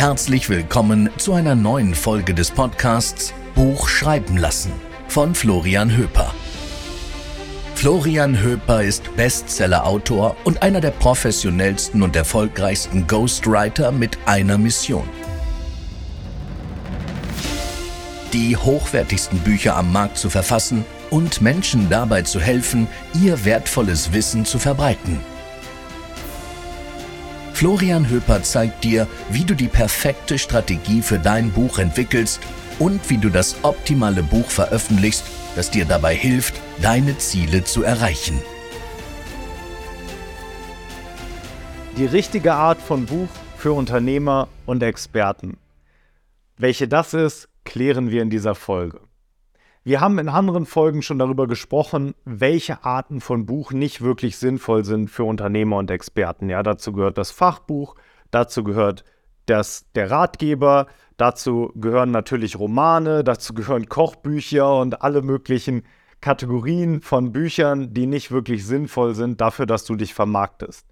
Herzlich willkommen zu einer neuen Folge des Podcasts Buch schreiben lassen von Florian Höper. Florian Höper ist Bestseller-Autor und einer der professionellsten und erfolgreichsten Ghostwriter mit einer Mission. Die hochwertigsten Bücher am Markt zu verfassen und Menschen dabei zu helfen, ihr wertvolles Wissen zu verbreiten. Florian Höper zeigt dir, wie du die perfekte Strategie für dein Buch entwickelst und wie du das optimale Buch veröffentlichst, das dir dabei hilft, deine Ziele zu erreichen. Die richtige Art von Buch für Unternehmer und Experten. Welche das ist, klären wir in dieser Folge. Wir haben in anderen Folgen schon darüber gesprochen, welche Arten von Buch nicht wirklich sinnvoll sind für Unternehmer und Experten. Ja, dazu gehört das Fachbuch, dazu gehört der Ratgeber, dazu gehören natürlich Romane, dazu gehören Kochbücher und alle möglichen Kategorien von Büchern, die nicht wirklich sinnvoll sind dafür, dass du dich vermarktest.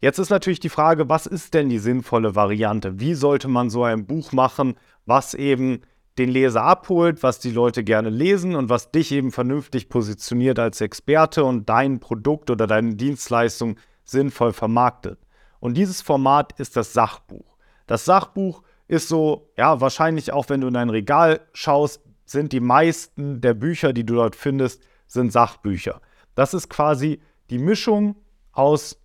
Jetzt ist natürlich die Frage, was ist denn die sinnvolle Variante? Wie sollte man so ein Buch machen, was eben den Leser abholt, was die Leute gerne lesen und was dich eben vernünftig positioniert als Experte und dein Produkt oder deine Dienstleistung sinnvoll vermarktet. Und dieses Format ist das Sachbuch. Das Sachbuch ist so, ja, wahrscheinlich auch wenn du in dein Regal schaust, sind die meisten der Bücher, die du dort findest, sind Sachbücher. Das ist quasi die Mischung aus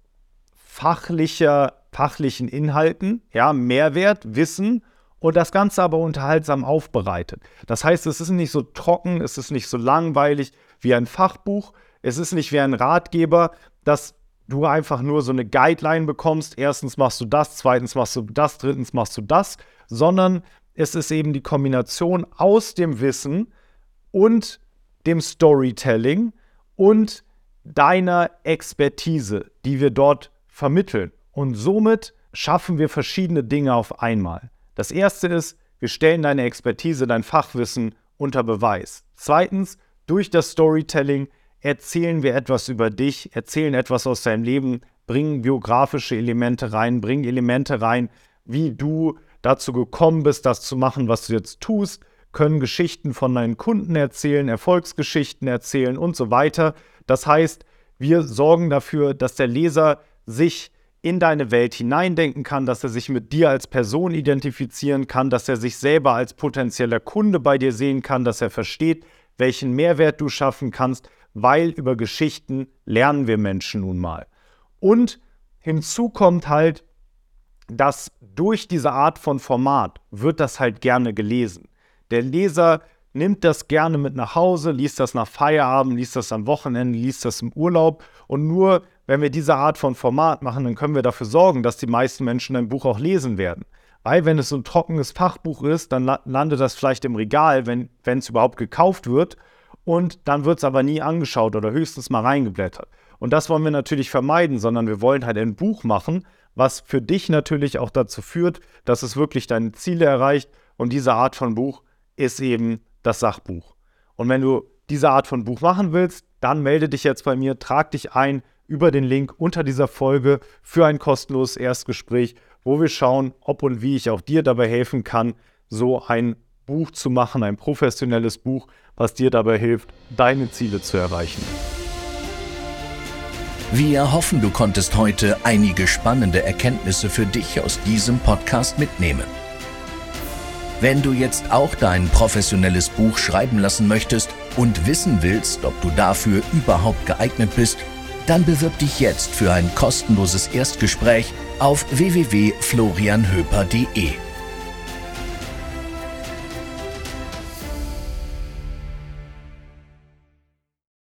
fachlichen Inhalten, ja, Mehrwert, Wissen, und das Ganze aber unterhaltsam aufbereitet. Das heißt, es ist nicht so trocken, es ist nicht so langweilig wie ein Fachbuch, es ist nicht wie ein Ratgeber, dass du einfach nur so eine Guideline bekommst, erstens machst du das, zweitens machst du das, drittens machst du das, sondern es ist eben die Kombination aus dem Wissen und dem Storytelling und deiner Expertise, die wir dort vermitteln. Und somit schaffen wir verschiedene Dinge auf einmal. Das erste ist, wir stellen deine Expertise, dein Fachwissen unter Beweis. Zweitens, durch das Storytelling erzählen wir etwas über dich, erzählen etwas aus deinem Leben, bringen biografische Elemente rein, bringen Elemente rein, wie du dazu gekommen bist, das zu machen, was du jetzt tust, können Geschichten von deinen Kunden erzählen, Erfolgsgeschichten erzählen und so weiter. Das heißt, wir sorgen dafür, dass der Leser sich in deine Welt hineindenken kann, dass er sich mit dir als Person identifizieren kann, dass er sich selber als potenzieller Kunde bei dir sehen kann, dass er versteht, welchen Mehrwert du schaffen kannst, weil über Geschichten lernen wir Menschen nun mal. Und hinzu kommt halt, dass durch diese Art von Format wird das halt gerne gelesen. Der Leser nimmt das gerne mit nach Hause, liest das nach Feierabend, liest das am Wochenende, liest das im Urlaub. Und nur wenn wir diese Art von Format machen, dann können wir dafür sorgen, dass die meisten Menschen ein Buch auch lesen werden. Weil wenn es so ein trockenes Fachbuch ist, dann landet das vielleicht im Regal, wenn es überhaupt gekauft wird. Und dann wird es aber nie angeschaut oder höchstens mal reingeblättert. Und das wollen wir natürlich vermeiden, sondern wir wollen halt ein Buch machen, was für dich natürlich auch dazu führt, dass es wirklich deine Ziele erreicht. Und diese Art von Buch ist eben das Sachbuch. Und wenn du diese Art von Buch machen willst, dann melde dich jetzt bei mir, trag dich ein über den Link unter dieser Folge für ein kostenloses Erstgespräch, wo wir schauen, ob und wie ich auch dir dabei helfen kann, so ein Buch zu machen, ein professionelles Buch, was dir dabei hilft, deine Ziele zu erreichen. Wir hoffen, du konntest heute einige spannende Erkenntnisse für dich aus diesem Podcast mitnehmen. Wenn du jetzt auch dein professionelles Buch schreiben lassen möchtest und wissen willst, ob du dafür überhaupt geeignet bist, dann bewirb dich jetzt für ein kostenloses Erstgespräch auf www.florianhöper.de.